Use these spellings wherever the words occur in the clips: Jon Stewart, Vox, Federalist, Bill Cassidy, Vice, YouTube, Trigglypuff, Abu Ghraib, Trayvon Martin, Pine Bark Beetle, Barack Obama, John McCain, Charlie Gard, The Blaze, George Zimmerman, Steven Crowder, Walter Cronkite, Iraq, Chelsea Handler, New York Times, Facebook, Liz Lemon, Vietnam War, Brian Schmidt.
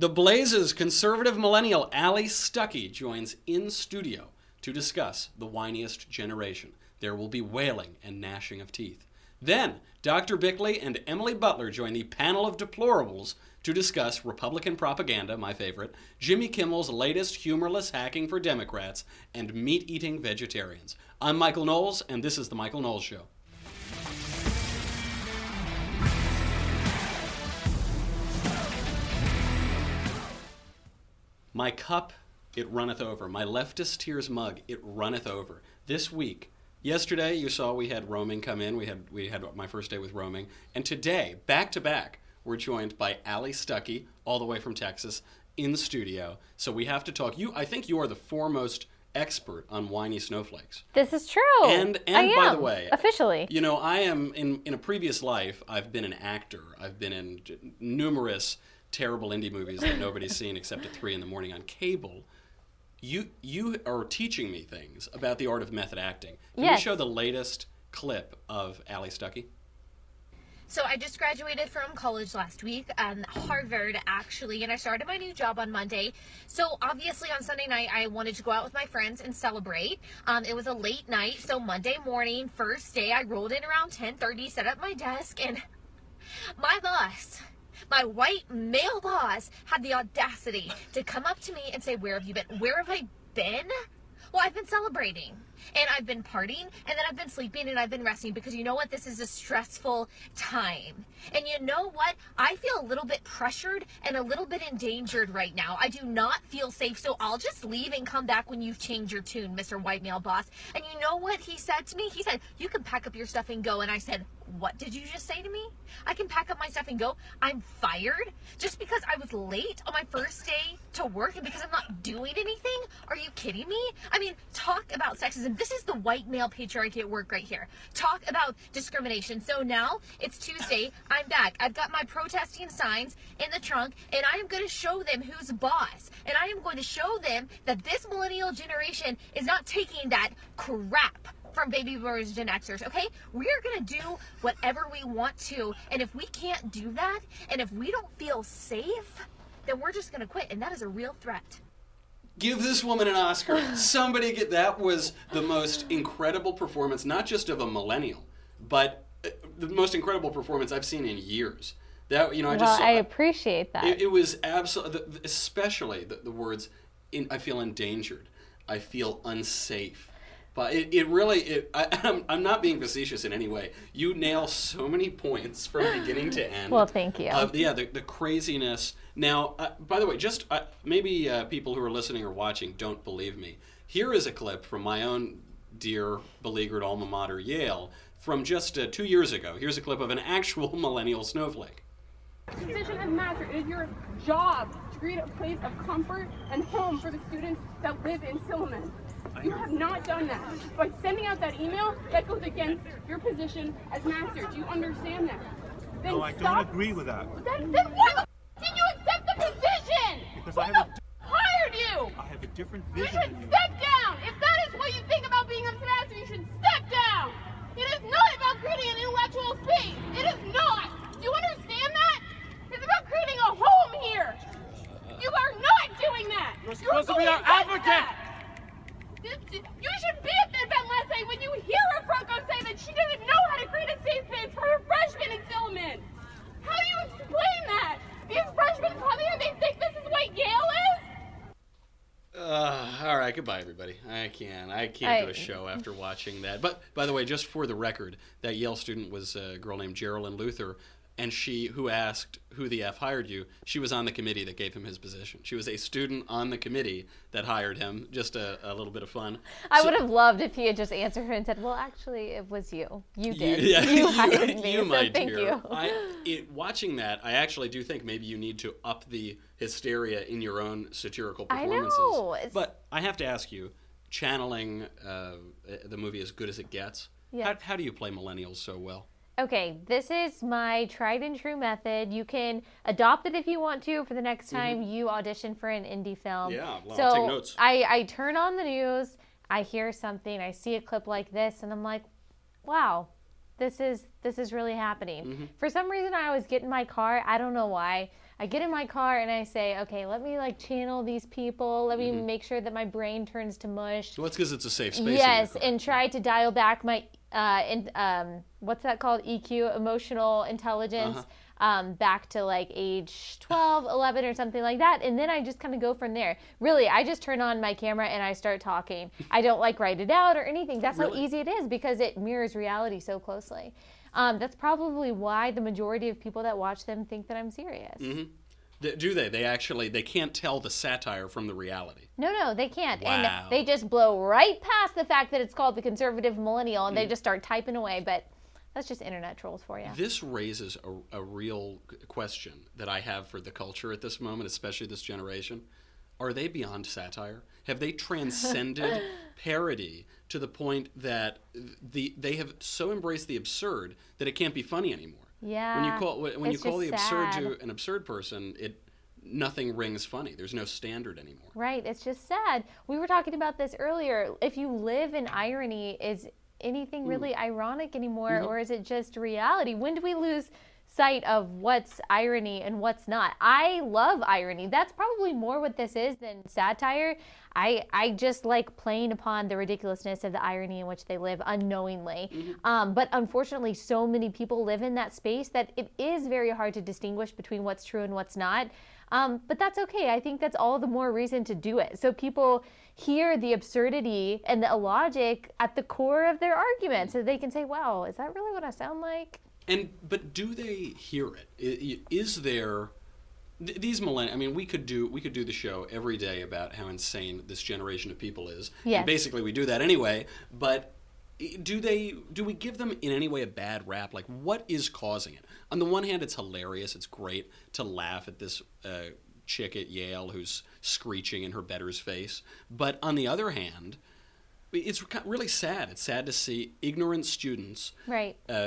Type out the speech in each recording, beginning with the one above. The Blaze's conservative millennial Allie Stuckey joins in studio to discuss the whiniest generation. There will be wailing and gnashing of teeth. Then, Dr. Bickley and Emily Butler join the panel of deplorables to discuss Republican propaganda, my favorite, Jimmy Kimmel's latest humorless hacking for Democrats, and meat-eating vegetarians. I'm Michael Knowles, and this is The Michael Knowles Show. My cup, it runneth over. My leftist tears mug, it runneth over. This week, yesterday you saw we had roaming come in. We had my first day with roaming. And today, back to back, we're joined by Allie Stuckey, all the way from Texas, in the studio. So we have to talk. I think you are the foremost expert on whiny snowflakes. This is true. And by the way, officially, you know, I am in a previous life. I've been an actor. I've been in numerous terrible indie movies that nobody's seen except at 3 a.m. on cable. You are teaching me things about the art of method acting. Can you show the latest clip of Allie Stuckey? So I just graduated from college last week, Harvard actually, and I started my new job on Monday. So obviously on Sunday night, I wanted to go out with my friends and celebrate. It was a late night, so Monday morning, first day, I rolled in around 10:30, set up my desk, and my boss, my white male boss, had the audacity to come up to me and say, "Where have you been?" Where have I been? Well, I've been celebrating, and I've been partying, and then I've been sleeping, and I've been resting, because you know what? This is a stressful time. And you know what? I feel a little bit pressured and a little bit endangered right now. I do not feel safe, so I'll just leave and come back when you change your tune, Mr. White Male Boss. And you know what he said to me? He said, "You can pack up your stuff and go." And I said, "What did you just say to me? I can pack up my stuff and go? I'm fired? Just because I was late on my first day to work and because I'm not doing anything? Are you kidding me?" I mean, talk about sexism. This is the white male patriarchy at work right here. Talk about discrimination. So now it's Tuesday. I'm back. I've got my protesting signs in the trunk, and I am going to show them who's boss. And I am going to show them that this millennial generation is not taking that crap from baby boomers, Gen Xers, okay? We are gonna do whatever we want to, and if we can't do that, and if we don't feel safe, then we're just gonna quit, and that is a real threat. Give this woman an Oscar. Somebody get that. Was the most incredible performance, not just of a millennial, but the most incredible performance I've seen in years. That, you know, I appreciate that. It was absolutely, especially the words, I feel endangered, I feel unsafe. But I'm not being facetious in any way. You nail so many points from beginning to end. Well, thank you. The craziness. Now, by the way, just maybe people who are listening or watching don't believe me. Here is a clip from my own dear beleaguered alma mater, Yale, from just 2 years ago. Here's a clip of an actual millennial snowflake. The decision of master is your job to create a place of comfort and home for the students that live in Silliman. You have not done that. By sending out that email, that goes against your position as master. Do you understand that? Then no, I don't agree with that. Then why the f*** did you accept the position? Because who hired you? I have a different vision. You should step down. If that is what you think about being a master, you should step down. It is not about creating an intellectual space. It is not. Do you understand that? It's about creating a home here. You are not doing that. You're supposed to be our advocate. You should be at Ben Leslie when you hear her Franco say that she doesn't know how to create a safe space for her freshmen in Silliman. How do you explain that? These freshmen come here and they think this is what Yale is? All right, goodbye, everybody. I can't do a show after watching that. But, by the way, just for the record, that Yale student was a girl named Geraldine Luther, and she, who asked who the F hired you, she was on the committee that gave him his position. She was a student on the committee that hired him. Just a little bit of fun. I would have loved if he had just answered her and said, "Well, actually, it was you. You did. You hired me, so thank you. Watching that, I actually do think maybe you need to up the hysteria in your own satirical performances. I know. But I have to ask you, channeling the movie As Good As It Gets, how do you play millennials so well? Okay, this is my tried and true method. You can adopt it if you want to for the next time you audition for an indie film. Yeah, well, so I'll take notes. I turn on the news, I hear something, I see a clip like this, and I'm like, wow, this is really happening. For some reason, I always get in my car. I don't know why. I get in my car and I say, okay, let me like channel these people. Let me make sure that my brain turns to mush. Well, that's because it's a safe space. Yes, and try to dial back my, what's that called? EQ, emotional intelligence. Back to like age 12, 11 or something like that. And then I just kind of go from there. Really, I just turn on my camera and I start talking. I don't like write it out or anything. That's how easy it is because it mirrors reality so closely. That's probably why the majority of people that watch them think that I'm serious. Do they? They actually, they can't tell the satire from the reality. No, no, they can't. Wow. And they just blow right past the fact that it's called the conservative millennial and they just start typing away. But that's just internet trolls for you. This raises a real question that I have for the culture at this moment, especially this generation. Are they beyond satire? Have they transcended parody to the point that they have so embraced the absurd that it can't be funny anymore? Yeah. When you call the absurd to an absurd person, nothing rings funny. There's no standard anymore. Right. It's just sad. We were talking about this earlier. If you live in irony, is anything really ironic anymore, or is it just reality? When do we lose sight of what's irony and what's not? I love irony. That's probably more what this is than satire. I just like playing upon the ridiculousness of the irony in which they live unknowingly. But unfortunately, so many people live in that space that it is very hard to distinguish between what's true and what's not. But that's okay. I think that's all the more reason to do it. So people hear the absurdity and the illogic at the core of their argument, so they can say, wow, is that really what I sound like? But do they hear it? Is there, these millennials, I mean, we could do the show every day about how insane this generation of people is. Yes. And basically we do that anyway, but do we give them in any way a bad rap? Like, what is causing it? On the one hand, it's hilarious. It's great to laugh at this chick at Yale who's screeching in her better's face. But on the other hand, it's really sad. It's sad to see ignorant students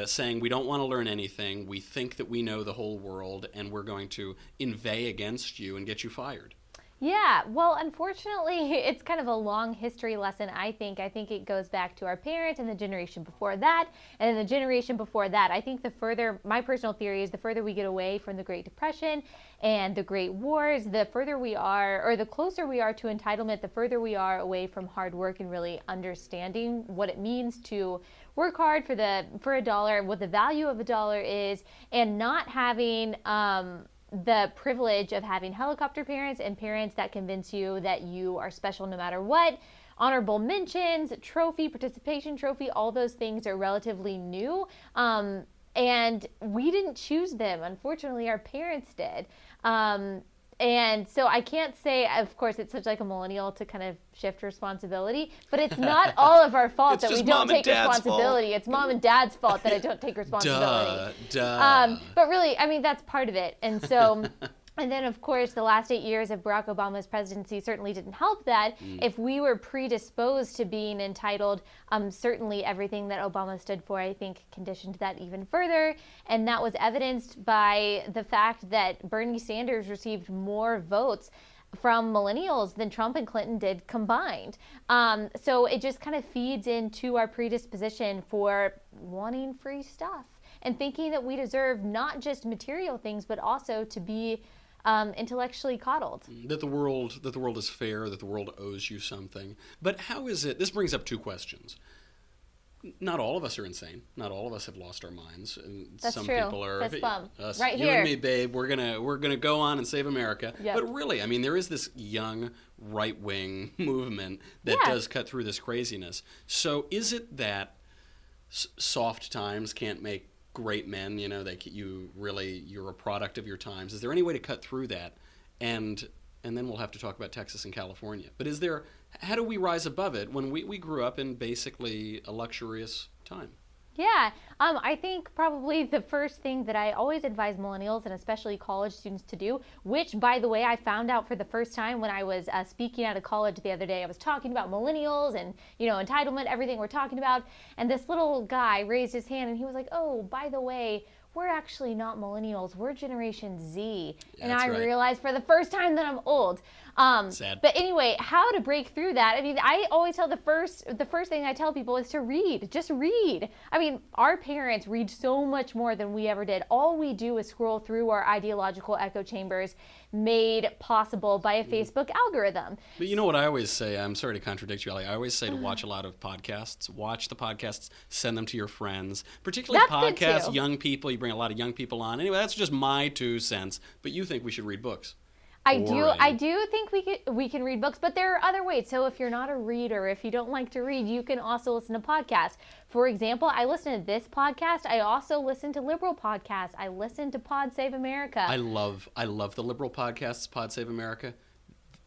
saying, we don't want to learn anything. We think that we know the whole world, and we're going to inveigh against you and get you fired. Yeah, well, unfortunately, it's kind of a long history lesson, I think. I think it goes back to our parents and the generation before that, and then the generation before that. I think my personal theory is the further we get away from the Great Depression and the Great Wars, the further we are, or the closer we are to entitlement, the further we are away from hard work and really understanding what it means to work hard for a dollar, what the value of a dollar is, and not having the privilege of having helicopter parents and parents that convince you that you are special no matter what. Honorable mentions, trophy, participation trophy, all those things are relatively new. And we didn't choose them. Unfortunately, our parents did. And so I can't say, of course, it's such like a millennial to kind of shift responsibility, but it's not all of our fault that we don't take responsibility. Fault. It's mom and dad's fault that I don't take responsibility. Duh. But really, I mean, that's part of it. And so, and then of course, the last 8 years of Barack Obama's presidency certainly didn't help that. If we were predisposed to being entitled, certainly everything that Obama stood for, I think, conditioned that even further. And that was evidenced by the fact that Bernie Sanders received more votes from millennials than Trump and Clinton did combined. So it just kind of feeds into our predisposition for wanting free stuff and thinking that we deserve not just material things, but also to be intellectually coddled. That the world is fair, that the world owes you something. But how is it, this brings up two questions. Not all of us are insane. Not all of us have lost our minds. And that's some true. People are that's bum. Us, right you here. And me, babe. We're gonna go on and save America. Yep. But really, I mean, there is this young right-wing movement that does cut through this craziness. So is it that soft times can't make great men? You know, you're a product of your times. Is there any way to cut through that? And then we'll have to talk about Texas and California. But is there? How do we rise above it when we grew up in basically a luxurious time? Yeah, I think probably the first thing that I always advise millennials and especially college students to do, which, by the way, I found out for the first time when I was speaking out of college the other day. I was talking about millennials and, you know, entitlement, everything we're talking about. And this little guy raised his hand and he was like, oh, by the way, we're actually not millennials, we're Generation Z. Yeah, and I realized for the first time that I'm old. Sad. But anyway, how to break through that? I mean, I always tell the first thing I tell people is to read, just read. I mean, our parents read so much more than we ever did. All we do is scroll through our ideological echo chambers made possible by a Facebook algorithm. But you know what I always say, I'm sorry to contradict you, Allie, I always say to watch a lot of podcasts, watch the podcasts, send them to your friends, particularly podcasts, young people, you bring a lot of young people on. Anyway, that's just my 2 cents, but you think we should read books. I do think we can read books, but there are other ways. So if you're not a reader, if you don't like to read, you can also listen to podcasts. For example, I listen to this podcast. I also listen to liberal podcasts. I listen to Pod Save America. I love the liberal podcasts, Pod Save America.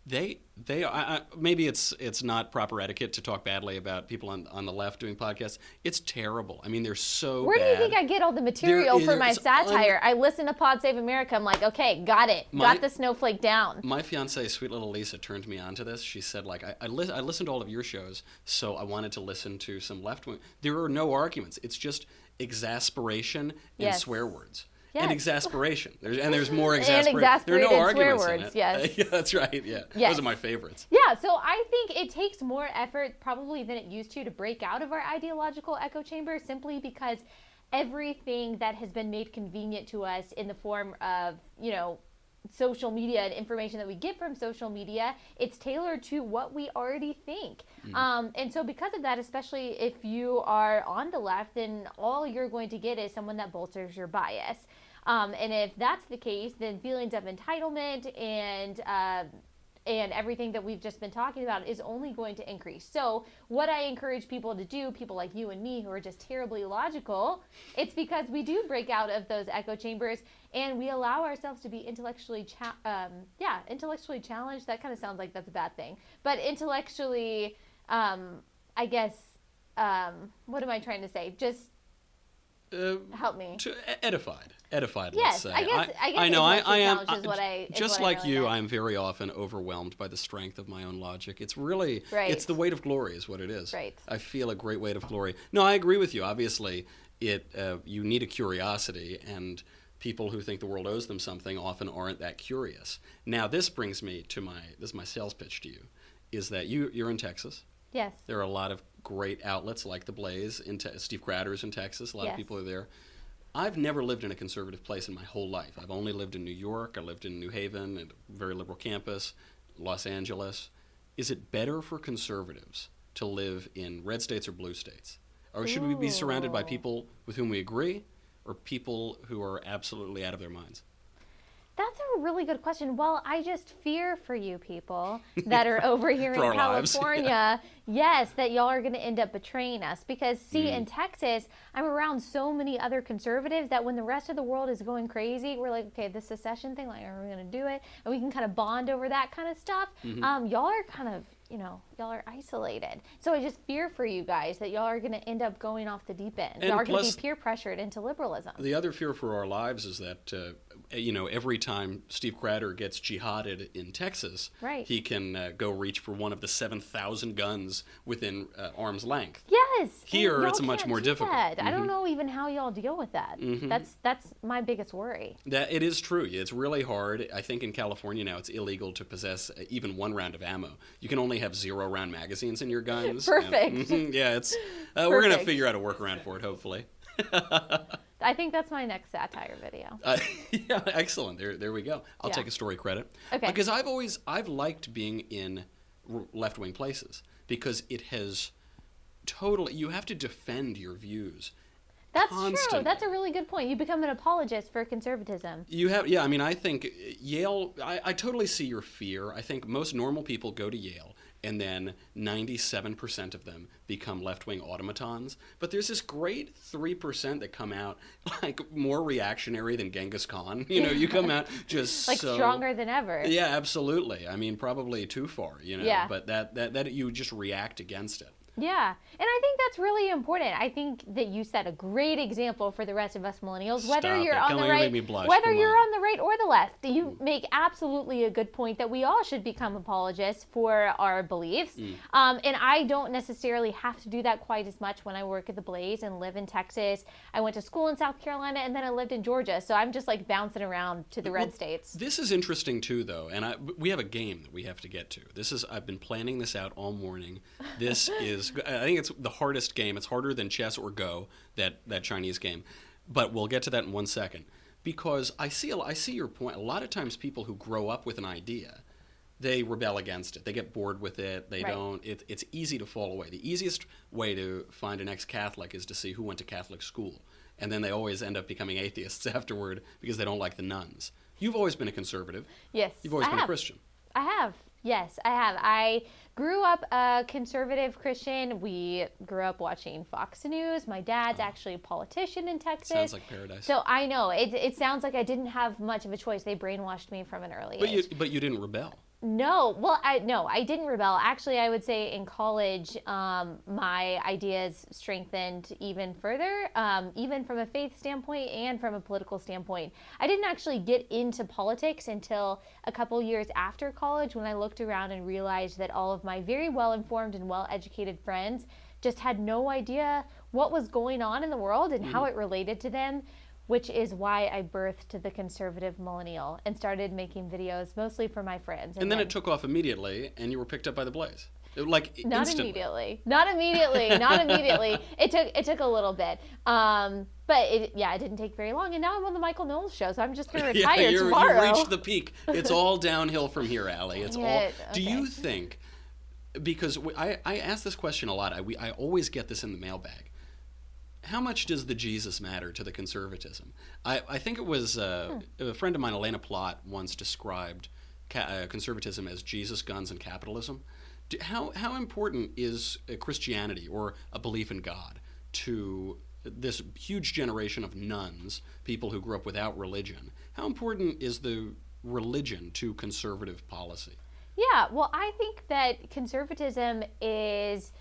They are, maybe it's not proper etiquette to talk badly about people on the left doing podcasts. It's terrible. I mean, they're so Where bad. Do you think I get all the material for my satire? I listen to Pod Save America. I'm like, okay, got it. Got the snowflake down. My fiancée, sweet little Lisa, turned me on to this. She said, like, I listened to all of your shows, so I wanted to listen to some left-wing. There are no arguments. It's just exasperation and swear words. Yes. And exasperation. There's more exasperation. There are no arguments swear words, in it. Yes. Yeah, that's right. Yeah, yes. Those are my favorites. Yeah, so I think it takes more effort probably than it used to break out of our ideological echo chamber, simply because everything that has been made convenient to us in the form of, you know, social media and information that we get from social media, it's tailored to what we already think. And so because of that, especially if you are on the left, then all you're going to get is someone that bolsters your bias. And if that's the case, then feelings of entitlement and everything that we've just been talking about is only going to increase. So what I encourage people to do, people like you and me who are just terribly logical, it's because we do break out of those echo chambers and we allow ourselves to be intellectually challenged. That kind of sounds like that's a bad thing. But intellectually, I guess, what am I trying to say? Just help me. Edified, yes, let's say. I know, I am, just like you, I'm very often overwhelmed by the strength of my own logic. It's really, it's the weight of glory is what it is. Right. I feel a great weight of glory. No, I agree with you. Obviously, you need a curiosity, and people who think the world owes them something often aren't that curious. Now, this brings me to my sales pitch to you, is that you're in Texas. Yes. There are a lot of great outlets like The Blaze, Steve Crowder's in Texas, a lot of people are there. I've never lived in a conservative place in my whole life. I've only lived in New York. I lived in New Haven, a very liberal campus, Los Angeles. Is it better for conservatives to live in red states or blue states? Or should we be surrounded by people with whom we agree or people who are absolutely out of their minds? That's a really good question. Well, I just fear for you people that are over here in California, yes, that y'all are going to end up betraying us. Because, see, in Texas, I'm around so many other conservatives that when the rest of the world is going crazy, we're like, okay, this secession thing, like, are we going to do it? And we can kind of bond over that kind of stuff. Y'all are kind of, you know, y'all are isolated. So I just fear for you guys that y'all are going to end up going off the deep end. Y'all are going to be peer pressured into liberalism. The other fear for our lives is that, you know, every time Steve Crowder gets jihaded in Texas, he can go reach for one of the 7,000 guns within arm's length. Yes. Here, it's much more difficult. I don't know even how y'all deal with that. That's my biggest worry. It is true. It's really hard. I think in California now, it's illegal to possess even one round of ammo. You can only have 0-round magazines in your guns. Perfect. We're going to figure out a workaround for it, hopefully. I think that's my next satire video. Yeah, excellent. There we go. I'll take a story credit. Okay. Because I've liked being in left-wing places because it has totally, you have to defend your views. That's constantly. True. That's a really good point. You become an apologist for conservatism. You have, yeah, I mean, I think Yale, I totally see your fear. I think most normal people go to Yale, and then 97% of them become left-wing automatons. But there's this great 3% that come out like more reactionary than Genghis Khan. You know, you come out just like so, stronger than ever. Yeah, absolutely. I mean, probably too far, you know, but that you just react against it. Yeah, and I think that's really important. I think that you set a great example for the rest of us millennials, whether you're on the right, whether you're on the right or the left. You make absolutely a good point that we all should become apologists for our beliefs. And I don't necessarily have to do that quite as much when I work at The Blaze and live in Texas. I went to school in South Carolina and then I lived in Georgia, so I'm just like bouncing around to the red states. This is interesting too, though, and we have a game that we have to get to. This is I've been planning this out all morning. This is. I think it's the hardest game. It's harder than chess or Go, that Chinese game. But we'll get to that in one second. Because I see your point. A lot of times people who grow up with an idea, they rebel against it. They get bored with it. They don't. It's easy to fall away. The easiest way to find an ex-Catholic is to see who went to Catholic school. And then they always end up becoming atheists afterward because they don't like the nuns. You've always been a conservative. Yes, you've always been a Christian. I have. Yes, I have. I grew up a conservative Christian. We grew up watching Fox News. My dad's actually a politician in Texas. Sounds like paradise. So I know. It sounds like I didn't have much of a choice. They brainwashed me from an early age. But you didn't rebel. No. Well, I didn't rebel. Actually, I would say in college, my ideas strengthened even further, even from a faith standpoint and from a political standpoint. I didn't actually get into politics until a couple years after college when I looked around and realized that all of my very well-informed and well-educated friends just had no idea what was going on in the world and how it related to them. Which is why I birthed the conservative millennial and started making videos mostly for my friends. And then it took off immediately, and you were picked up by The Blaze. Not immediately. It took a little bit. But it didn't take very long. And now I'm on The Michael Knowles Show, so I'm just going to retire tomorrow. You reached the peak. It's all downhill from here, Allie. Do you think, because I ask this question a lot. I always get this in the mailbag. How much does the Jesus matter to the conservatism? I think it was a friend of mine, Elena Plott, once described conservatism as Jesus, guns, and capitalism. How important is Christianity or a belief in God to this huge generation of nuns, people who grew up without religion? How important is the religion to conservative policy? Yeah, well, I think that conservatism is...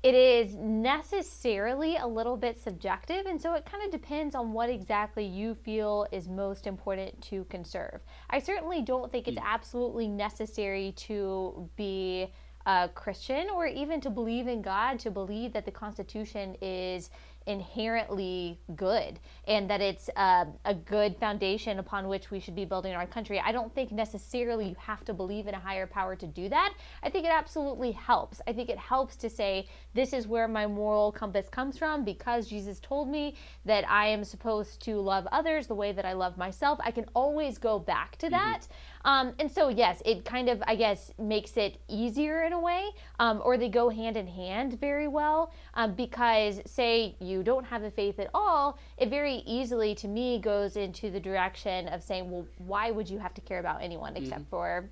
It is necessarily a little bit subjective, and so it kind of depends on what exactly you feel is most important to conserve. I certainly don't think it's absolutely necessary to be a Christian or even to believe in God, to believe that the Constitution is inherently good and that it's a good foundation upon which we should be building our country. I don't think necessarily you have to believe in a higher power to do that. I think it absolutely helps. I think it helps to say, this is where my moral compass comes from because Jesus told me that I am supposed to love others the way that I love myself. I can always go back to that. And so, yes, it kind of, I guess, makes it easier in a way, or they go hand in hand very well, because say you don't have a faith at all, it very easily to me goes into the direction of saying, well, why would you have to care about anyone except for,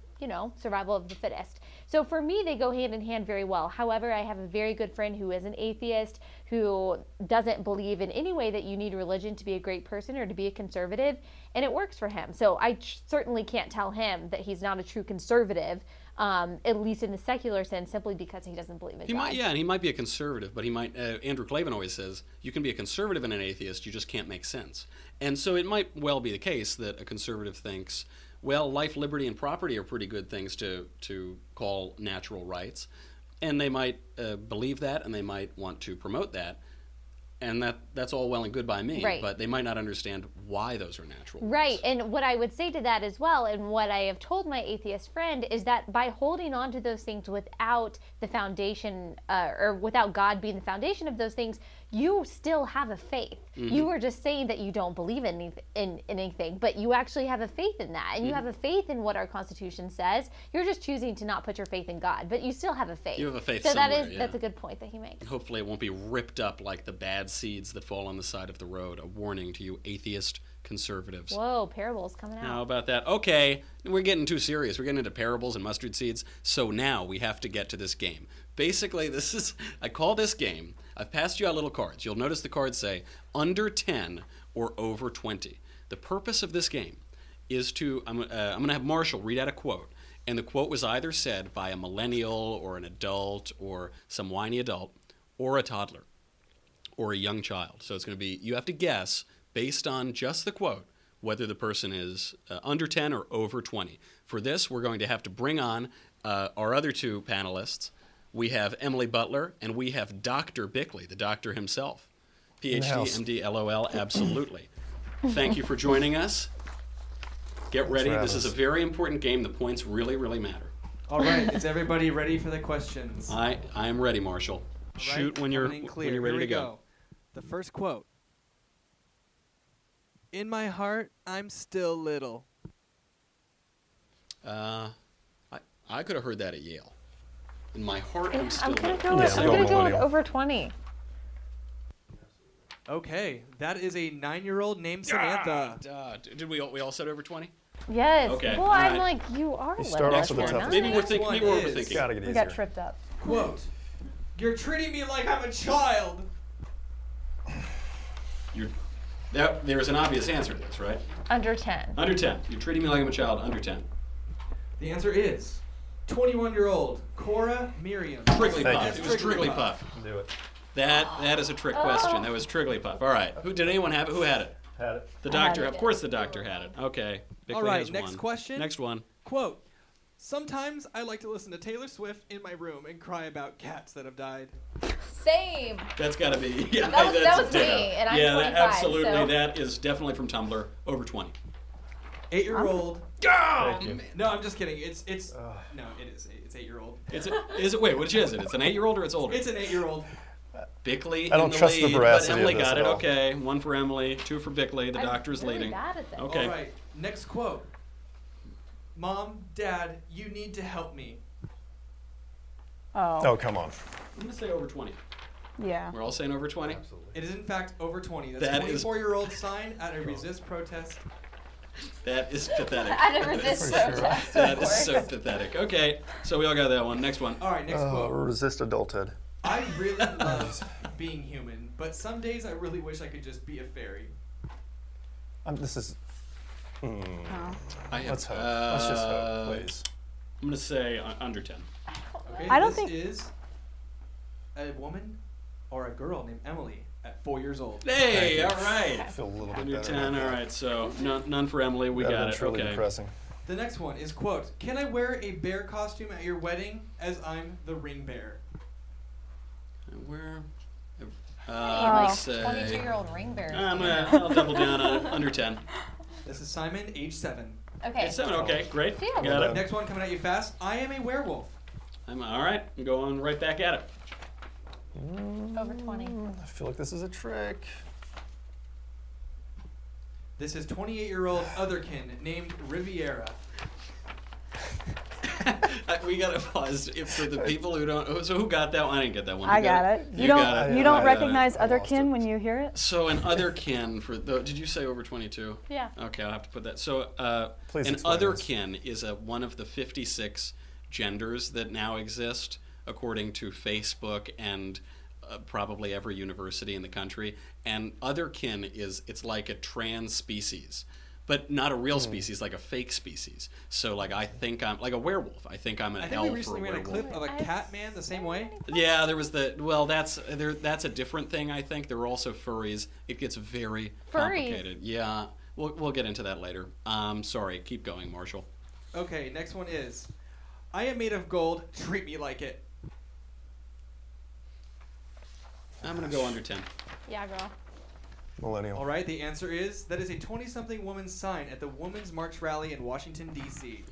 survival of the fittest? So for me, they go hand in hand very well. However, I have a very good friend who is an atheist, who doesn't believe in any way that you need religion to be a great person or to be a conservative, and it works for him. So I certainly can't tell him that he's not a true conservative, at least in the secular sense, simply because he doesn't believe in God. He might be a conservative, but he might, Andrew Klavan always says, you can be a conservative and an atheist, you just can't make sense. And so it might well be the case that a conservative thinks, well, life, liberty, and property are pretty good things to call natural rights. And they might believe that, and they might want to promote that. And that's all well and good by me, but they might not understand why those are natural. Right, and what I would say to that as well, and what I have told my atheist friend, is that by holding on to those things without the foundation, or without God being the foundation of those things, you still have a faith. You are just saying that you don't believe in anything, but you actually have a faith in that, and you have a faith in what our Constitution says. You're just choosing to not put your faith in God, but you still have a faith. You have a faith somewhere, that's a good point that he makes. And hopefully it won't be ripped up like the bad seeds that fall on the side of the road. A warning to you atheist conservatives. Whoa, parables coming out. How about that? Okay, we're getting too serious. We're getting into parables and mustard seeds, so now we have to get to this game. Basically, I call this game, I've passed you out little cards. You'll notice the cards say under 10 or over 20. The purpose of this game is I'm going to have Marshall read out a quote, And the quote was either said by a millennial or an adult or some whiny adult or a toddler or a young child. So it's going to be, you have to guess based on just the quote whether the person is under 10 or over 20. For this, we're going to have to bring on our other two panelists. We have Emily Butler and we have Dr. Bickley, the doctor himself. PhD, MD, LOL, absolutely. Thank you for joining us. Get ready. This is a very important game. The points really, really matter. All right. Is everybody ready for the questions? I am ready, Marshall. Right, shoot when you're ready to go. The first quote. In my heart, I'm still little. I could have heard that at Yale. In my heart, I'm still little. I'm going to go with over 20. Okay, that is a 9-year-old named Samantha. Did we all said over 20? Yes. Okay. Well, all I'm right. Like, you are. You start off with the toughest. Maybe we're thinking. Maybe we're overthinking. We got tripped up. Quote: "You're treating me like I'm a child." There is an obvious answer to this, right? Under 10. Under 10. You're treating me like I'm a child. Under 10. The answer is 21-year-old Cora Miriam. Trigglypuff. It was Trigglypuff. Do it. That is a trick question. That was Trigglypuff. All right. Who did anyone have it? Who had it? Had it. The doctor. Of course, the doctor had it. Okay. All right. Next question. Next one. Quote: "Sometimes I like to listen to Taylor Swift in my room and cry about cats that have died." Same. That's got to be. Yeah. That was me, and I'm 25. Yeah, absolutely. So. That is definitely from Tumblr. Over 20. 8-year-old. Oh, man. No, I'm just kidding. It's 8-year-old. Is it? Wait, which is it? It's an 8-year-old or it's older? It's an 8-year-old. Bickley. I don't trust the veracity of this. Emily got it. Okay, 1 for Emily, 2 for Bickley. The doctor's leading. Okay. All right. Next quote. Mom, Dad, you need to help me. Oh, come on. I'm gonna say over 20. Yeah. We're all saying over 20. Absolutely. It is in fact over 20. That's a 24-year-old sign at a resist protest. That is pathetic. At a resist protest. That is so pathetic. Okay, so we all got that one. Next one. All right. Next quote. Resist adulthood. I really love being human, but some days I really wish I could just be a fairy. This is... Let's just hope, please. I'm going to say under 10. Okay, I don't think... This is a woman or a girl named Emily at 4 years old. Hey, all right. I feel a little bit under better. Under 10, all right, so none for Emily. We got it. Really depressing. The next one is, quote, "Can I wear a bear costume at your wedding as I'm the ring bear?" Where? Like 22-year-old ring bear. I'll double down on under 10. This is Simon, age 7. Okay. Age 7. Okay, great. Yeah. Got it. Next one coming at you fast. I am a werewolf. All right. I'm going right back at it. Over 20. I feel like this is a trick. This is 28-year-old otherkin named Riviera. We gotta pause for the people who don't. So who got that one? I didn't get that one. I got it. You don't recognize otherkin when you hear it. So an otherkin for the. Did you say over 22? Yeah. Okay, I'll have to put that. So an otherkin is one of the 56 genders that now exist according to Facebook and probably every university in the country. And otherkin it's like a trans species. But not a real species, like a fake species. So, like, I think I'm like a werewolf. I think I'm an elf or a werewolf. I think we recently made a clip of a cat man the same way. Yeah, there was that's a different thing. I think there were also furries. It gets very complicated. Yeah, we'll get into that later. Sorry, keep going, Marshall. Okay, next one is, I am made of gold. Treat me like it. I'm gonna go under 10. Yeah, girl. Millennial. All right, the answer is, that is a 20-something woman's sign at the Women's March Rally in Washington, D.C.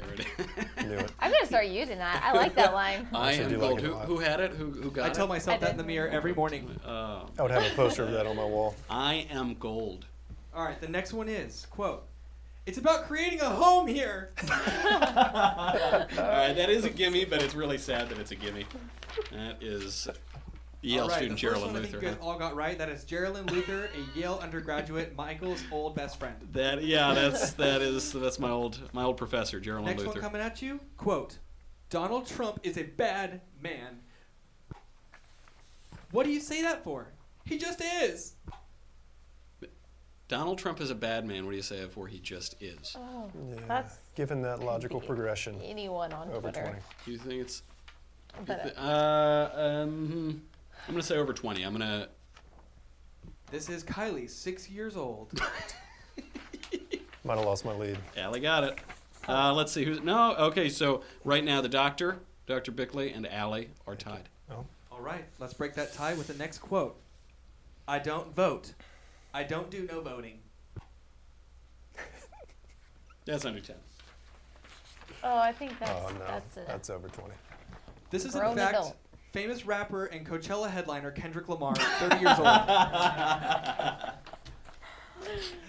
I'm going to start using that. I like that line. I am gold. Like who had it? Who got it? I tell myself that in the mirror every morning. I would have a poster of that on my wall. I am gold. All right, the next one is, quote, "It's about creating a home here." All right, that is a gimme, but it's really sad that it's a gimme. That is... Yale student Geraldine Luther. I think you guys all got right. That is Geraldine Luther, a Yale undergraduate, Michael's old best friend. That's my old professor, Geraldine Luther. Next one coming at you. Quote: "Donald Trump is a bad man." What do you say that for? He just is. Donald Trump is a bad man. What do you say of where he just is? Oh, yeah. That's given that logical progression. Anyone on over Twitter. 20. Do you think it's? I'm gonna say over 20. I'm gonna. This is Kylie, 6 years old. Might have lost my lead. Allie got it. Let's see who's. No, okay. So right now the doctor, Dr. Bickley, and Allie are tied. Oh. All right. Let's break that tie with the next quote. I don't vote. I don't do no voting. That's under 10. Oh, I think that's that's it. That's over 20. This is, in fact, famous rapper and Coachella headliner Kendrick Lamar, 30 years old.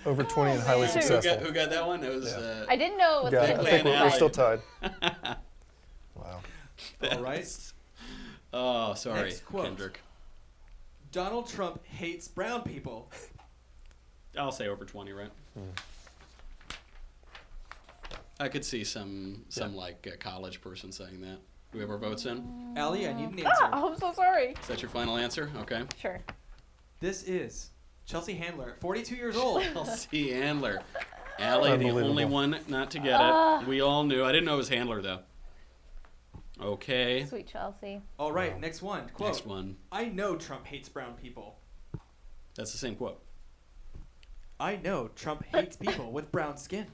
Over 20 and highly successful. Who got that one? It was, I didn't know it was Bickley. I think we're still tied. Wow. All right. Oh, sorry, Kendrick. Donald Trump hates brown people. I'll say over 20, right? Mm. I could see some college person saying that. Do we have our votes in? Allie, I need an answer. Oh, I'm so sorry. Is that your final answer? Okay. Sure. This is Chelsea Handler, 42 years old. Chelsea Handler. Allie, the only one not to get it. We all knew. I didn't know it was Handler, though. Okay. Sweet Chelsea. All right, next one. Quote. Next one. I know Trump hates brown people. That's the same quote. I know Trump hates people with brown skin.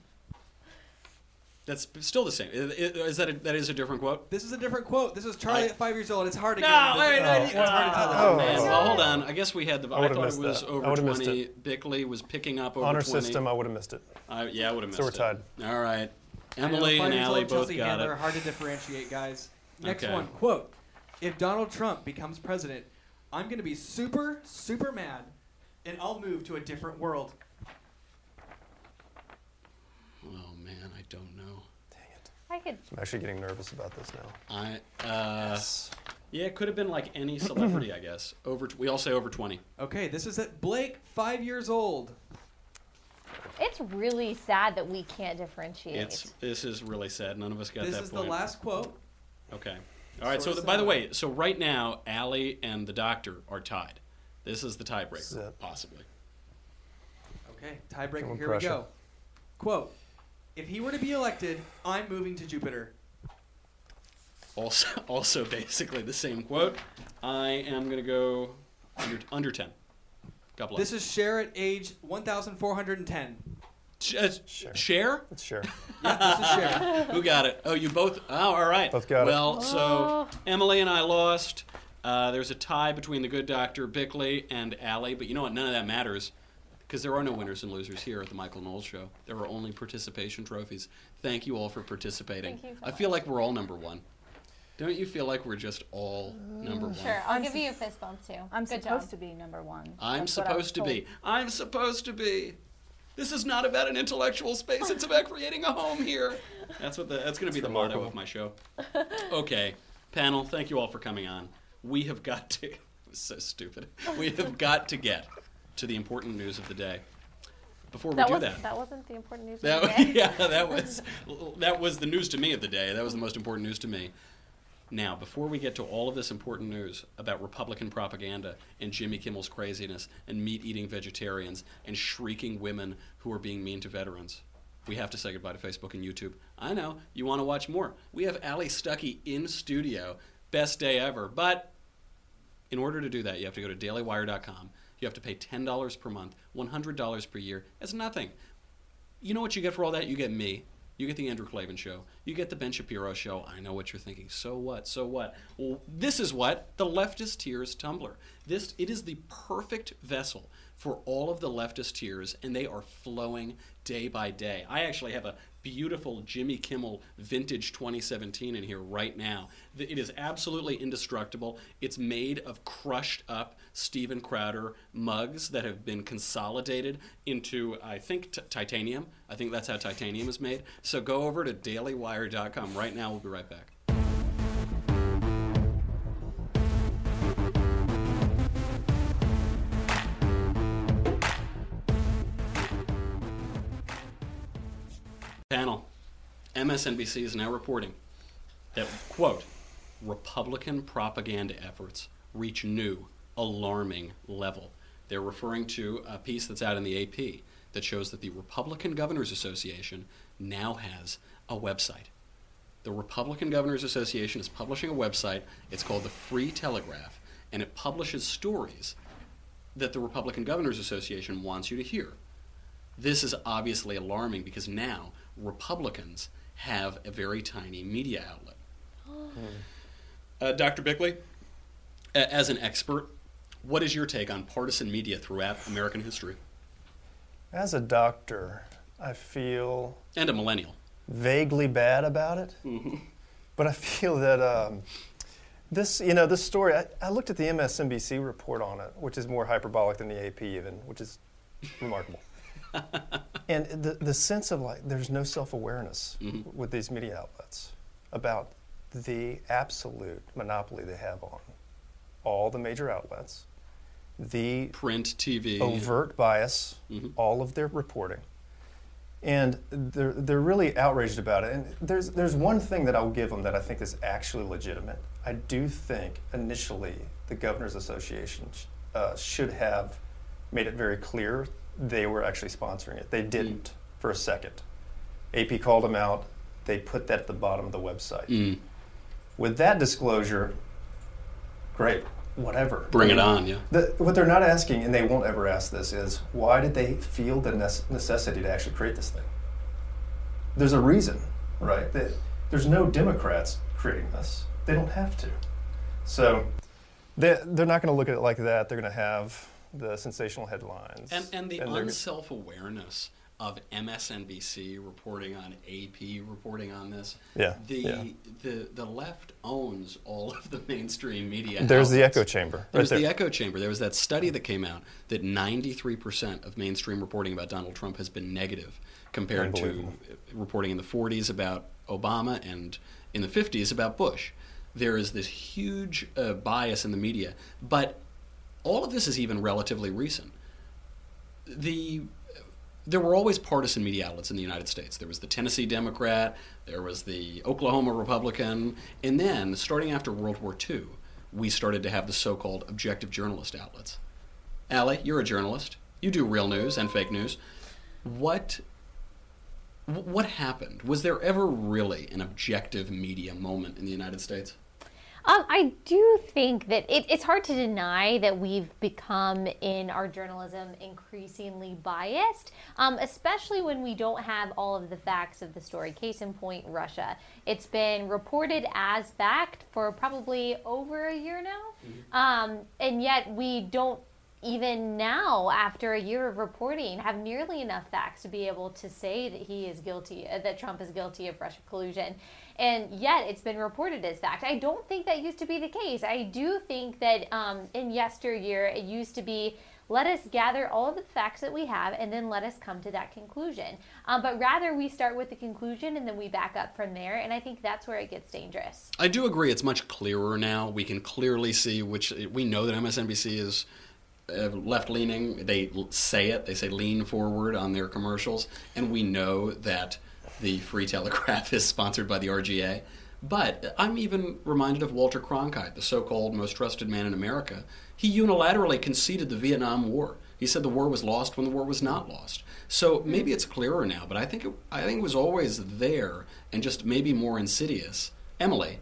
That's still the same. Is that that is a different quote? This is a different quote. This is Charlie at 5 years old. It's hard to get. Wait, well, hold on. I guess we had the. I thought it was over 20. Bickley was picking up over 20. Honor system. I would have missed it. I would have missed it. So we're tied. All right. Emily and Allie both Chelsea got Handler, it. Hard to differentiate, guys. Next one, quote, if Donald Trump becomes president, I'm going to be super, super mad, and I'll move to a different world. Oh, man, I don't know. Dang it. I'm actually getting nervous about this now. Yes. Yeah, it could have been like any celebrity, I guess. We all say over 20. Okay, this is at Blake, 5 years old. It's really sad that we can't differentiate. This is really sad. None of us got that point. This is the last quote. Okay. All right. So, by the way, so right now, Allie and the doctor are tied. This is the tiebreaker, possibly. Okay. Tiebreaker. Here we go. Quote, if he were to be elected, I'm moving to Jupiter. Also basically the same quote. I am going to go under 10. This is Cher at age 1,410. Cher? It's Cher. Yeah, this is Cher. Who got it? Oh, you both? Oh, all right. Both got it. Well, so Emily and I lost. There's a tie between the good doctor, Bickley, and Allie. But you know what? None of that matters because there are no winners and losers here at The Michael Knowles Show. There are only participation trophies. Thank you all for participating. Thank you so much. I feel like we're all number one. Don't you feel like we're just all number one? Sure, I'll give you a fist bump too. I'm supposed to be number one. I'm supposed to be. I'm supposed to be. This is not about an intellectual space. It's about creating a home here. That's going to be the motto of my show. Okay, panel, thank you all for coming on. We have got to. It was so stupid. We have got to get to the important news of the day. Before we do that. That wasn't the important news of the day. Yeah, that was the news to me of the day. That was the most important news to me. Now, before we get to all of this important news about Republican propaganda and Jimmy Kimmel's craziness and meat-eating vegetarians and shrieking women who are being mean to veterans, we have to say goodbye to Facebook and YouTube. I know, you want to watch more. We have Allie Stuckey in studio, best day ever. But in order to do that, you have to go to dailywire.com. You have to pay $10 per month, $100 per year. That's nothing. You know what you get for all that? You get me. You get the Andrew Klavan Show. You get the Ben Shapiro Show. I know what you're thinking. So what? So what? Well, this is what the leftist tears Tumblr. It is the perfect vessel for all of the leftist tears, and they are flowing day by day. I actually have a beautiful Jimmy Kimmel vintage 2017 in here right now. It is absolutely indestructible. It's made of crushed up Steven Crowder mugs that have been consolidated into, I think, titanium. I think that's how titanium is made. So go over to dailywire.com right now. We'll be right back. Panel, MSNBC is now reporting that, quote, Republican propaganda efforts reach new, alarming level. They're referring to a piece that's out in the AP that shows that the Republican Governors Association now has a website. The Republican Governors Association is publishing a website. It's called the Free Telegraph, and it publishes stories that the Republican Governors Association wants you to hear. This is obviously alarming because now Republicans have a very tiny media outlet. Dr. Bickley, as an expert, what is your take on partisan media throughout American history? As a doctor, I feel... And a millennial. Vaguely bad about it. Mm-hmm. But I feel that... This story, I looked at the MSNBC report on it, which is more hyperbolic than the AP even, which is remarkable. And the sense of, like, there's no self-awareness mm-hmm. with these media outlets about the absolute monopoly they have on all the major outlets, the print, TV, overt bias, mm-hmm. all of their reporting. And they're really outraged about it. And there's one thing that I'll give them that I think is actually legitimate. I do think initially the Governors Association should have made it very clear they were actually sponsoring it. They didn't for a second. AP called them out. They put that at the bottom of the website. Mm. With that disclosure, great, whatever. Bring it on, yeah. What they're not asking, and they won't ever ask this, is why did they feel the necessity to actually create this thing? There's a reason, right? There's no Democrats creating this. They don't have to. So they're not going to look at it like that. They're going to have the sensational headlines. And the unself-awareness of MSNBC reporting on AP reporting on this. Yeah. The left owns all of the mainstream media. There's outlets. The echo chamber. There's the echo chamber. There was that study that came out that 93% of mainstream reporting about Donald Trump has been negative compared to reporting in the 40s about Obama and in the 50s about Bush. There is this huge bias in the media, but all of this is even relatively recent. There were always partisan media outlets in the United States. There was the Tennessee Democrat, there was the Oklahoma Republican, and then, starting after World War II, we started to have the so-called objective journalist outlets. Allie, you're a journalist. You do real news and fake news. What happened? Was there ever really an objective media moment in the United States? I do think that it's hard to deny that we've become, in our journalism, increasingly biased, especially when we don't have all of the facts of the story. Case in point, Russia. It's been reported as fact for probably over a year now, and yet we don't, even now, after a year of reporting, have nearly enough facts to be able to say that he is guilty, that Trump is guilty of Russia collusion. And yet it's been reported as fact. I don't think that used to be the case. I do think that in yesteryear it used to be, let us gather all of the facts that we have and then let us come to that conclusion. But rather we start with the conclusion and then we back up from there. And I think that's where it gets dangerous. I do agree. It's much clearer now. We can clearly see which, we know that MSNBC is left-leaning. They say it. They say lean forward on their commercials. And we know that the Free Telegraph is sponsored by the RGA. But I'm even reminded of Walter Cronkite, the so-called most trusted man in America. He unilaterally conceded the Vietnam War. He said the war was lost when the war was not lost. So maybe it's clearer now, but I think it was always there and just maybe more insidious. Emily,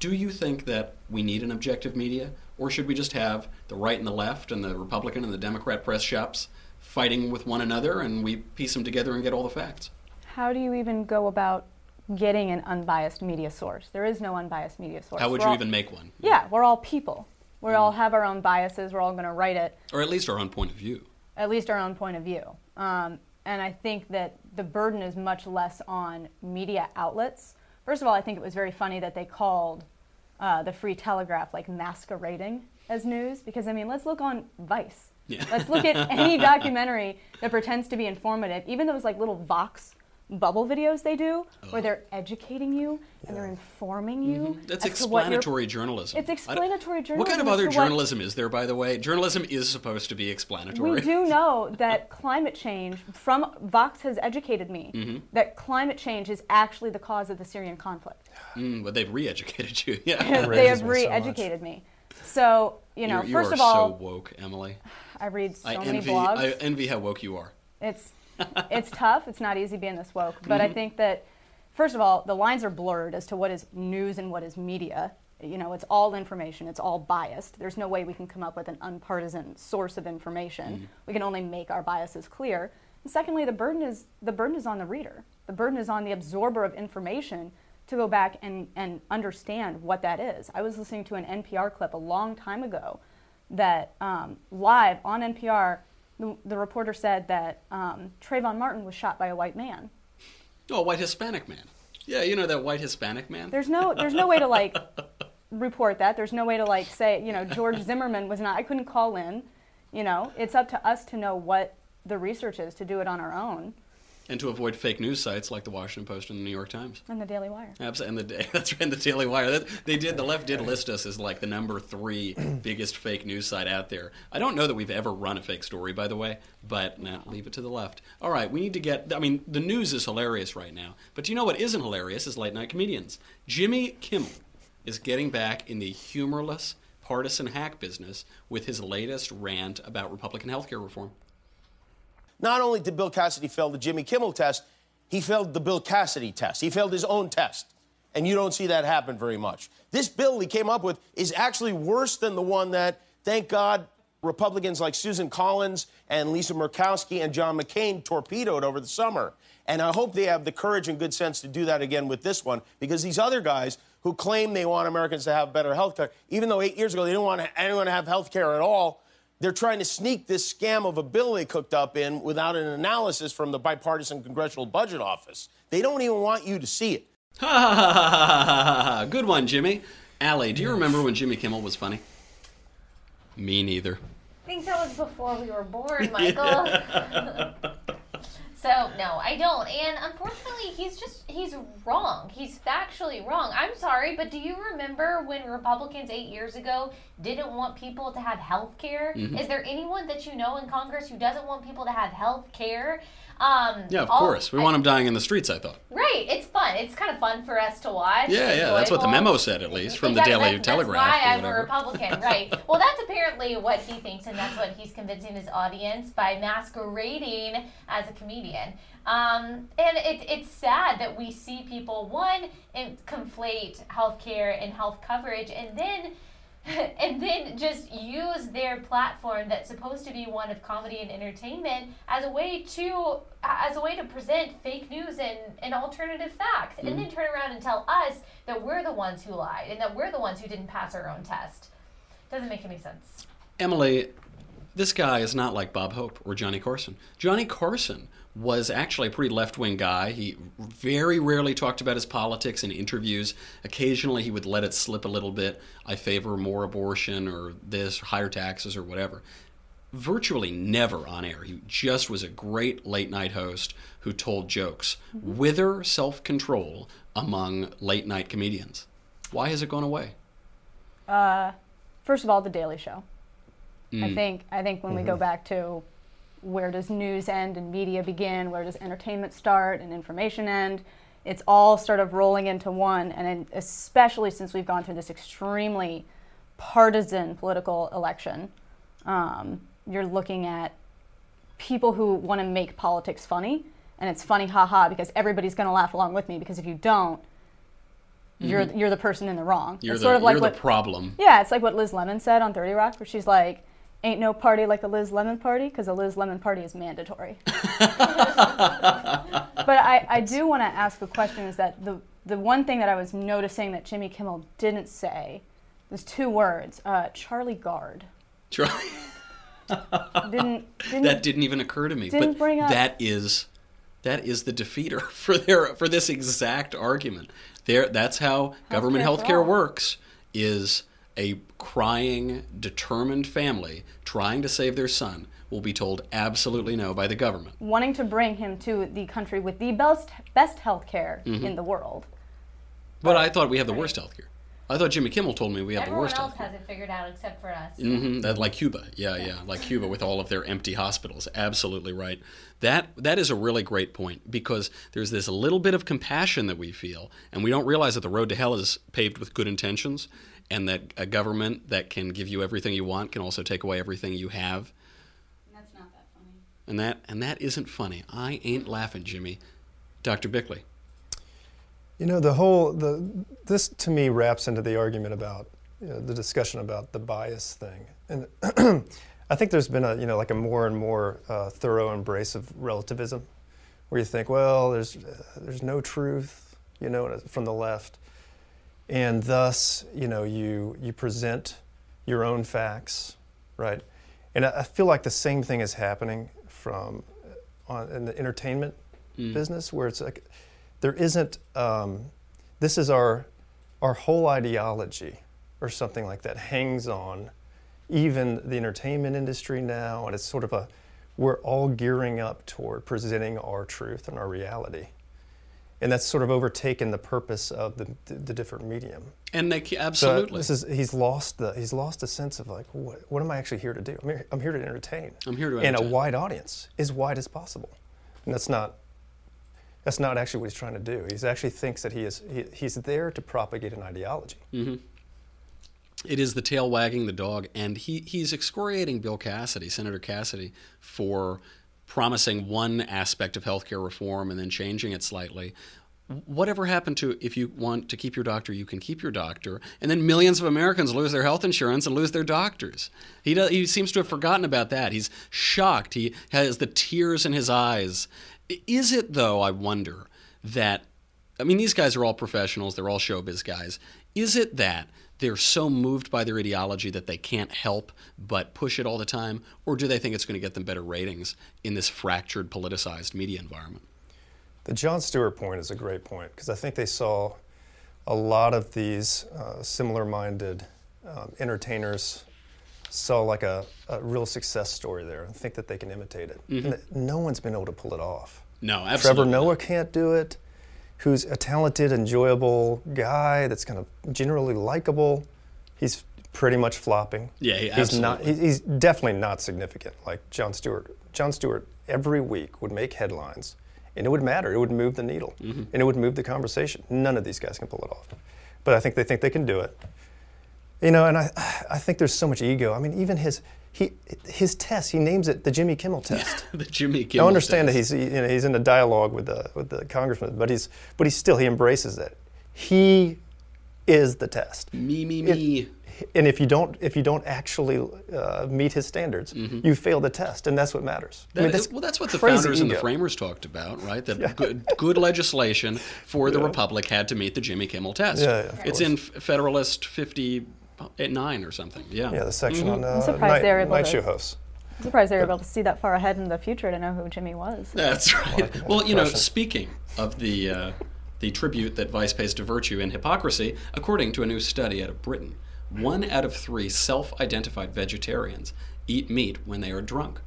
do you think that we need an objective media? Or should we just have the right and the left and the Republican and the Democrat press shops fighting with one another and we piece them together and get all the facts? How do you even go about getting an unbiased media source? There is no unbiased media source. How would you even make one? Yeah, we're all people. We all have our own biases. We're all going to write it. Or at least our own point of view. At least our own point of view. And I think that the burden is much less on media outlets. First of all, I think it was very funny that they called the Free Telegraph like masquerading as news, because I mean, let's look on Vice. Yeah. Let's look at any documentary that pretends to be informative, even those like little Vox bubble videos they do, where they're educating you and they're informing you. Mm-hmm. That's explanatory journalism. It's explanatory journalism. What kind of other journalism is there, by the way? Journalism is supposed to be explanatory. We do know that climate change, from Vox has educated me, that climate change is actually the cause of the Syrian conflict. But they've re-educated you. Yeah. They have re-educated me. So, you know, first of all... You are so woke, Emily. I read so many blogs. I envy how woke you are. It's tough. It's not easy being this woke. But I think that, first of all, the lines are blurred as to what is news and what is media. You know, it's all information. It's all biased. There's no way we can come up with an unpartisan source of information. We can only make our biases clear. And secondly, the burden is on the reader. The burden is on the absorber of information to go back and understand what that is. I was listening to an NPR clip a long time ago that live on NPR, the reporter said that Trayvon Martin was shot by a white man. Oh, a white Hispanic man. Yeah, you know, that white Hispanic man. There's no way to, like, report that. There's no way to, like, say, you know, George Zimmerman was not. I couldn't call in. You know, it's up to us to know what the research is, to do it on our own. And to avoid fake news sites like the Washington Post and the New York Times. And the Daily Wire. Absolutely. That's right, and the Daily Wire. The left did list us as like the #3 biggest fake news site out there. I don't know that we've ever run a fake story, by the way, but no, leave it to the left. All right, we need to get, I mean, the news is hilarious right now, but you know what isn't hilarious is late night comedians. Jimmy Kimmel is getting back in the humorless partisan hack business with his latest rant about Republican health care reform. Not only did Bill Cassidy fail the Jimmy Kimmel test, he failed the Bill Cassidy test. He failed his own test. And you don't see that happen very much. This bill he came up with is actually worse than the one that, thank God, Republicans like Susan Collins and Lisa Murkowski and John McCain torpedoed over the summer. And I hope they have the courage and good sense to do that again with this one, because these other guys who claim they want Americans to have better health care, even though 8 years ago they didn't want anyone to have health care at all, they're trying to sneak this scam of a bill they cooked up in without an analysis from the bipartisan Congressional Budget Office. They don't even want you to see it. Ha ha ha ha ha ha. Good one, Jimmy. Allie, do you remember when Jimmy Kimmel was funny? Me neither. I think that was before we were born, Michael. So, no, I don't. And unfortunately, he's wrong. He's factually wrong. I'm sorry, but do you remember when Republicans 8 years ago didn't want people to have health care? Is there anyone that you know in Congress who doesn't want people to have health care? Yeah, of course. We want them dying in the streets, I thought. Right. It's fun. It's kind of fun for us to watch. Yeah, yeah. That's what the memo said, at least, from the Daily Telegraph. That's why I'm a Republican, right. Well, that's apparently what he thinks, and that's what he's convincing his audience by masquerading as a comedian. And it's sad that we see people, one, conflate health care and health coverage, and then just use their platform that's supposed to be one of comedy and entertainment as a way to present fake news and alternative facts, and then turn around and tell us that we're the ones who lied and that we're the ones who didn't pass our own test. Doesn't make any sense. Emily, this guy is not like Bob Hope or Johnny Carson. Johnny Carson was actually a pretty left-wing guy. He very rarely talked about his politics in interviews. Occasionally, he would let it slip a little bit. I favor more abortion or this, or higher taxes or whatever. Virtually never on air. He just was a great late-night host who told jokes. Wither self-control among late-night comedians. Why has it gone away? First of all, The Daily Show. I think when we go back to where does news end and media begin? Where does entertainment start and information end? It's all sort of rolling into one, and especially since we've gone through this extremely partisan political election, you're looking at people who want to make politics funny, and it's funny, haha, because everybody's going to laugh along with me, because if you don't, you're the person in the wrong. You're the problem. Yeah, it's like what Liz Lemon said on 30 Rock, where she's like, ain't no party like a Liz Lemon party, because a Liz Lemon party is mandatory. But I do want to ask a question, is that the one thing that I was noticing that Jimmy Kimmel didn't say was two words, Charlie Gard. Charlie? That didn't even occur to me. But bring up. That is the defeater for this exact argument. That's how government healthcare works, is a crying, determined family trying to save their son will be told absolutely no by the government. Wanting to bring him to the country with the best health care in the world. But I thought we have the worst health care. I thought Jimmy Kimmel told me we have the worst health care. Everyone else has it figured out except for us. Like Cuba. Yeah, like Cuba with all of their empty hospitals. Absolutely right. That is a really great point, because there's this little bit of compassion that we feel, and we don't realize that the road to hell is paved with good intentions. And that a government that can give you everything you want can also take away everything you have. And that's not that funny. And that isn't funny. I ain't laughing, Jimmy. Dr. Bickley. You know, this to me wraps into the argument about, you know, the discussion about the bias thing. And I think there's been a more and more thorough embrace of relativism, where you think, well, there's no truth, you know, from the left, and thus, you know, you present your own facts, right? And I feel like the same thing is happening in the entertainment business, where it's like there isn't. This is our whole ideology, or something like that, hangs on even the entertainment industry now, and it's sort of we're all gearing up toward presenting our truth and our reality. And that's sort of overtaken the purpose of the different medium. And they, absolutely. So he's lost a sense of like, what am I actually here to do? I'm here to entertain. I'm here to entertain. And a wide audience, as wide as possible. And that's not actually what he's trying to do. He actually thinks that he's there to propagate an ideology. Mm-hmm. It is the tail wagging the dog, and he's excoriating Bill Cassidy, Senator Cassidy, for promising one aspect of healthcare reform and then changing it slightly. Whatever happened to, if you want to keep your doctor, you can keep your doctor, and then millions of Americans lose their health insurance and lose their doctors. He seems to have forgotten about that. He's shocked. He has the tears in his eyes. Is it, though, I wonder, that, I mean, these guys are all professionals. They're all showbiz guys. Is it that they're so moved by their ideology that they can't help but push it all the time? Or do they think it's going to get them better ratings in this fractured, politicized media environment? The Jon Stewart point is a great point, because I think they saw a lot of these similar-minded entertainers saw like a real success story there and think that they can imitate it. Mm-hmm. And no one's been able to pull it off. No, absolutely. Trevor Noah can't do it, who's a talented, enjoyable guy that's kind of generally likable. He's pretty much flopping. Yeah, absolutely. He's definitely not significant like Jon Stewart. Jon Stewart every week would make headlines, and it would matter. It would move the needle, mm-hmm. and it would move the conversation. None of these guys can pull it off. But I think they can do it. You know, and I think there's so much ego. I mean, even his test, he names it the Jimmy Kimmel test. The Jimmy Kimmel. I understand test. That he's in a dialogue with the congressman, but he still embraces it. He is the test. Me. And if you don't actually meet his standards, mm-hmm. you fail the test, and that's what matters. That's what the founders and the framers talked about, right? That yeah. good legislation for the yeah. republic had to meet the Jimmy Kimmel test. Yeah, it's in Federalist 59 or something. Yeah. Yeah, the section mm-hmm. on night show hosts. I'm surprised they were able to see that far ahead in the future to know who Jimmy was. That's right. Well, you know, speaking of the tribute that Vice pays to virtue and hypocrisy, according to a new study out of Britain, 1 out of 3 self-identified vegetarians eat meat when they are drunk,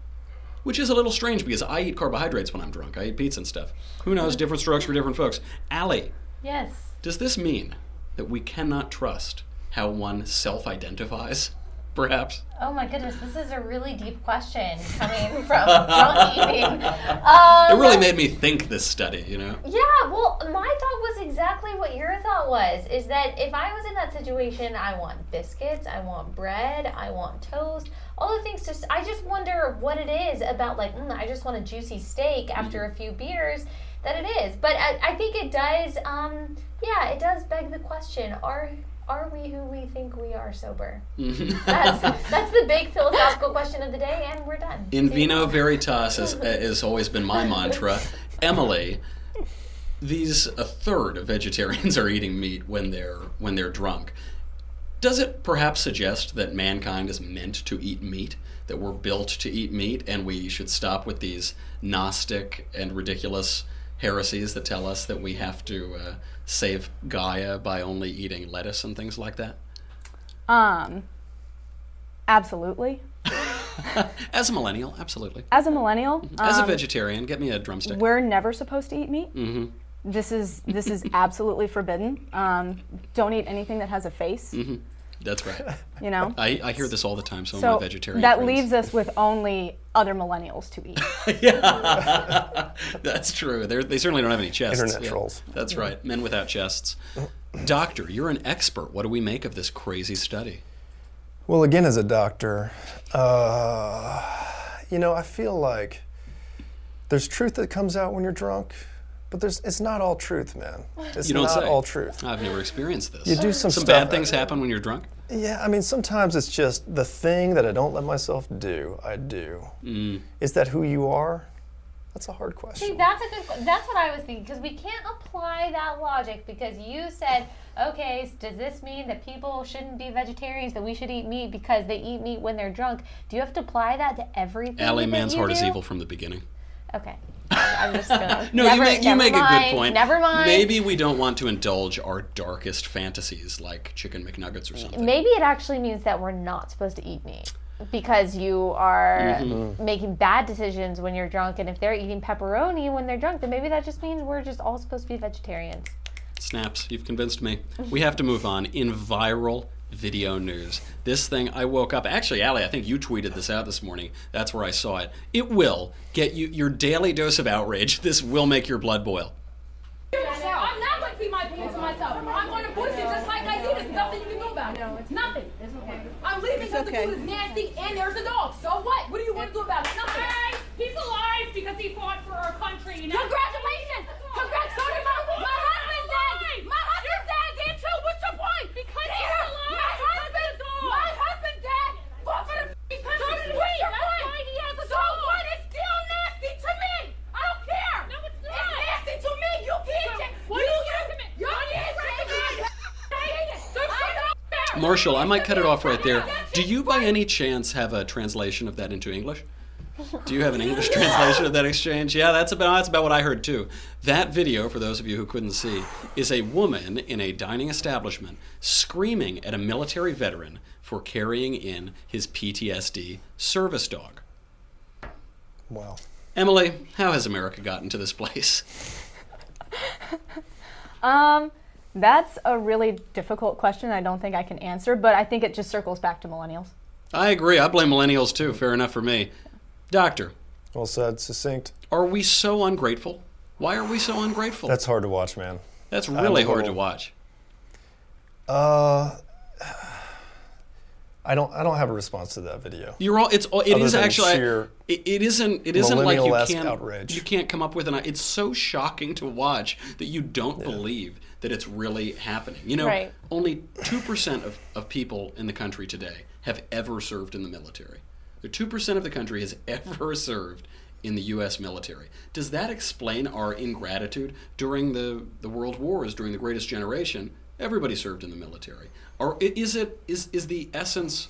which is a little strange because I eat carbohydrates when I'm drunk. I eat pizza and stuff. Who knows? Different strokes for different folks. Allie. Yes. Does this mean that we cannot trust how one self-identifies, perhaps? Oh my goodness, this is a really deep question coming from drunk eating. It really made me think, this study, you know? Yeah, well, my thought was exactly what your thought was, is that if I was in that situation, I want biscuits, I want bread, I want toast, all the things. I just wonder what it is about, like, I just want a juicy steak after a few beers, that it is. But I think it does, it does beg the question, Are we who we think we are sober? That's the big philosophical question of the day, and we're done. In vino veritas has always been my mantra. Emily, a third of vegetarians are eating meat when they're drunk. Does it perhaps suggest that mankind is meant to eat meat, that we're built to eat meat, and we should stop with these Gnostic and ridiculous heresies that tell us that we have to save Gaia by only eating lettuce and things like that? Absolutely. As a millennial, absolutely. As a millennial, as a vegetarian, get me a drumstick. We're never supposed to eat meat. Mm-hmm. This is absolutely forbidden. Don't eat anything that has a face. Mm-hmm. That's right. You know, I hear this all the time. So I'm a vegetarian. That leaves us with only other millennials to eat. Yeah, that's true. They certainly don't have any chests. Internet trolls. That's right. Men without chests. Doctor, you're an expert. What do we make of this crazy study? Well, again, as a doctor, I feel like There's truth that comes out when you're drunk, but it's not all truth, man. It's not all truth. I've never experienced this. You do some bad things happen when you're drunk? Yeah, I mean, sometimes it's just the thing that I don't let myself do, I do. Mm. Is that who you are? That's a hard question. See, that's what I was thinking, because we can't apply that logic, because you said, okay, does this mean that people shouldn't be vegetarians, that we should eat meat because they eat meat when they're drunk? Do you have to apply that to everything? Allie, man's heart is evil from the beginning. Okay. I'm just gonna no, you make a good point. Never mind. Maybe we don't want to indulge our darkest fantasies like chicken McNuggets or something. Maybe it actually means that we're not supposed to eat meat because you are making bad decisions when you're drunk, and if they're eating pepperoni when they're drunk, then maybe that just means we're just all supposed to be vegetarians. Snaps, you've convinced me. We have to move on. In viral video news, this thing I woke up, actually Allie, I think you tweeted this out this morning, that's where I saw it. It will get you your daily dose of outrage. This will make your blood boil. I'm not going to keep my opinions to myself. I'm going to voice it just like I do. There's nothing you can do about it. No, it's nothing. It's okay. I'm leaving because the food is nasty and there's a dog. So what? What do you want to do about it? Nothing. Hey, he's alive because he fought for our country. You know? Congratulations! Congrats! So did my husband's dad! My husband's dad did too! What's your point? Because he's alive! My husband's dad fought for the f***ing country! So did we! That's why he has a dog! So what? It's still nasty to me! I don't care! No, it's not! It's nasty to me! You can't change! What do you recommend? You can't change! Marshall, I might cut it off right there. Do you by any chance have a translation of that into English? Do you have an English translation of that exchange? Yeah, that's about what I heard too. That video, for those of you who couldn't see, is a woman in a dining establishment screaming at a military veteran for carrying in his PTSD service dog. Wow. Emily, how has America gotten to this place? That's a really difficult question. I don't think I can answer, but I think it just circles back to millennials. I agree. I blame millennials too. Fair enough for me. Doctor. Well said, succinct. Are we so ungrateful? Why are we so ungrateful? That's hard to watch, man. That's really hard to watch. I don't have a response to that video. You're all. It's. All, it is actually. It isn't like you can't. Outrage. You can't come up with an. It's so shocking to watch that you don't believe that it's really happening. You know, only 2% of people in the country today have ever served in the military. The 2% of the country has ever served in the U.S. military. Does that explain our ingratitude during the World Wars, during the Greatest Generation? Everybody served in the military. Or is the essence,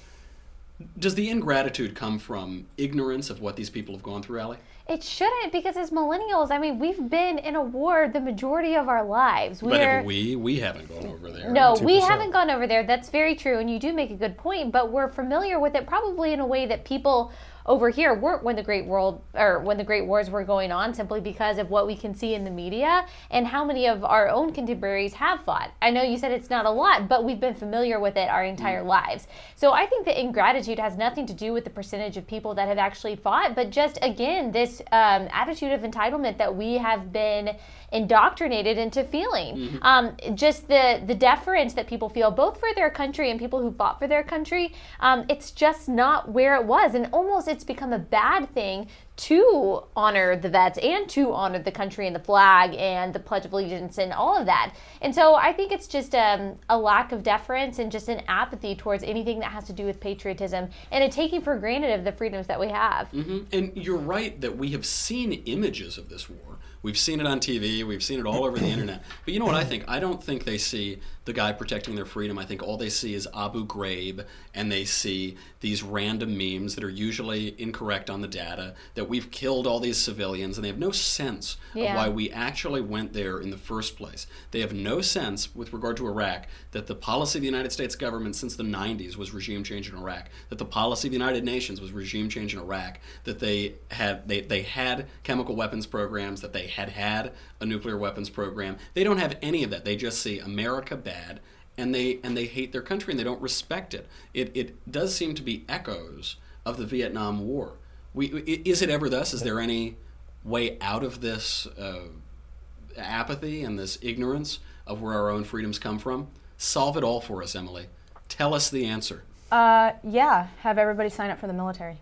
does the ingratitude come from ignorance of what these people have gone through, Allie? It shouldn't, because as millennials, I mean, we've been in a war the majority of our lives. But we haven't gone over there. No, 2%. We haven't gone over there. That's very true, and you do make a good point, but we're familiar with it probably in a way that people over here weren't when the Great Wars were going on, simply because of what we can see in the media and how many of our own contemporaries have fought. I know you said it's not a lot, but we've been familiar with it our entire lives. So I think that ingratitude has nothing to do with the percentage of people that have actually fought, but just, again, this attitude of entitlement that we have been indoctrinated into feeling. Just the deference that people feel, both for their country and people who fought for their country, it's just not where it was. And almost it's become a bad thing to honor the vets and to honor the country and the flag and the Pledge of Allegiance and all of that. And so I think it's just a lack of deference and just an apathy towards anything that has to do with patriotism and a taking for granted of the freedoms that we have. And you're right that we have seen images of this war. We've seen it on TV. We've seen it all over the internet. But you know what I think? I don't think they see the guy protecting their freedom. I think all they see is Abu Ghraib, and they see these random memes that are usually incorrect on the data, that we've killed all these civilians, and they have no sense of why we actually went there in the first place. They have no sense with regard to Iraq that the policy of the United States government since the 90s was regime change in Iraq, that the policy of the United Nations was regime change in Iraq, that they had chemical weapons programs, that they had a nuclear weapons program. They don't have any of that. They just see America bad, and they hate their country, and they don't respect it. It does seem to be echoes of the Vietnam War. Is it ever thus? Is there any way out of this apathy and this ignorance of where our own freedoms come from? Solve it all for us, Emily. Tell us the answer. Yeah, have everybody sign up for the military.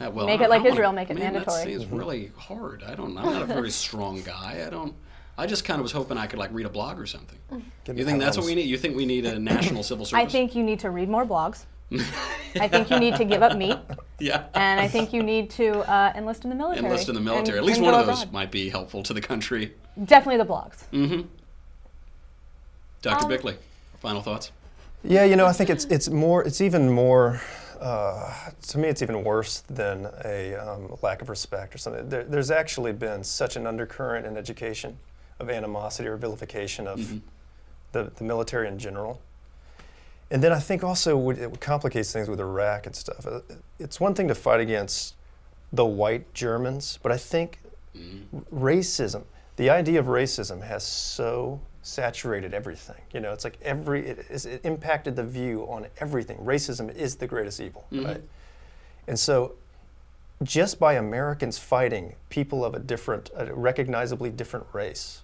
Well, make it like Israel, make it mandatory. That seems really hard. I'm not a very strong guy. I just kind of was hoping I could like read a blog or something. You think that's what we need? You think we need a national civil service? I think you need to read more blogs. I think you need to give up meat. Yeah. And I think you need to enlist in the military. Enlist in the military. At least one of those might be helpful to the country. Definitely the blogs. Mm-hmm. Dr. Bickley, final thoughts? Yeah, you know, I think to me, it's even worse than a lack of respect or something. There's actually been such an undercurrent in education of animosity or vilification of mm-hmm. the military in general. And then I think also it complicates things with Iraq and stuff. It's one thing to fight against the white Germans, but I think mm-hmm. racism, the idea of racism has so saturated everything. You know, it's like it impacted the view on everything. Racism is the greatest evil, mm-hmm. right? And so just by Americans fighting people of a recognizably different race,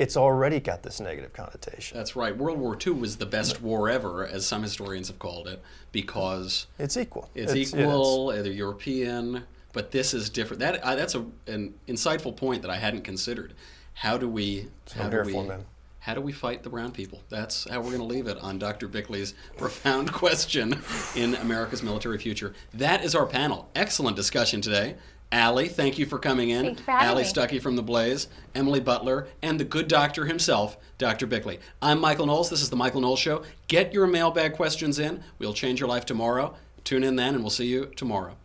it's already got this negative connotation. That's right. World War II was the best war ever, as some historians have called it, because it's equal. They're European, but this is different. That's an insightful point that I hadn't considered. How do we fight the brown people? That's how we're going to leave it on Dr. Bickley's profound question in America's military future. That is our panel. Excellent discussion today. Allie, thank you for coming in. Thanks for having me. Allie Stuckey from The Blaze, Emily Butler, and the good doctor himself, Dr. Bickley. I'm Michael Knowles. This is The Michael Knowles Show. Get your mailbag questions in. We'll change your life tomorrow. Tune in then, and we'll see you tomorrow.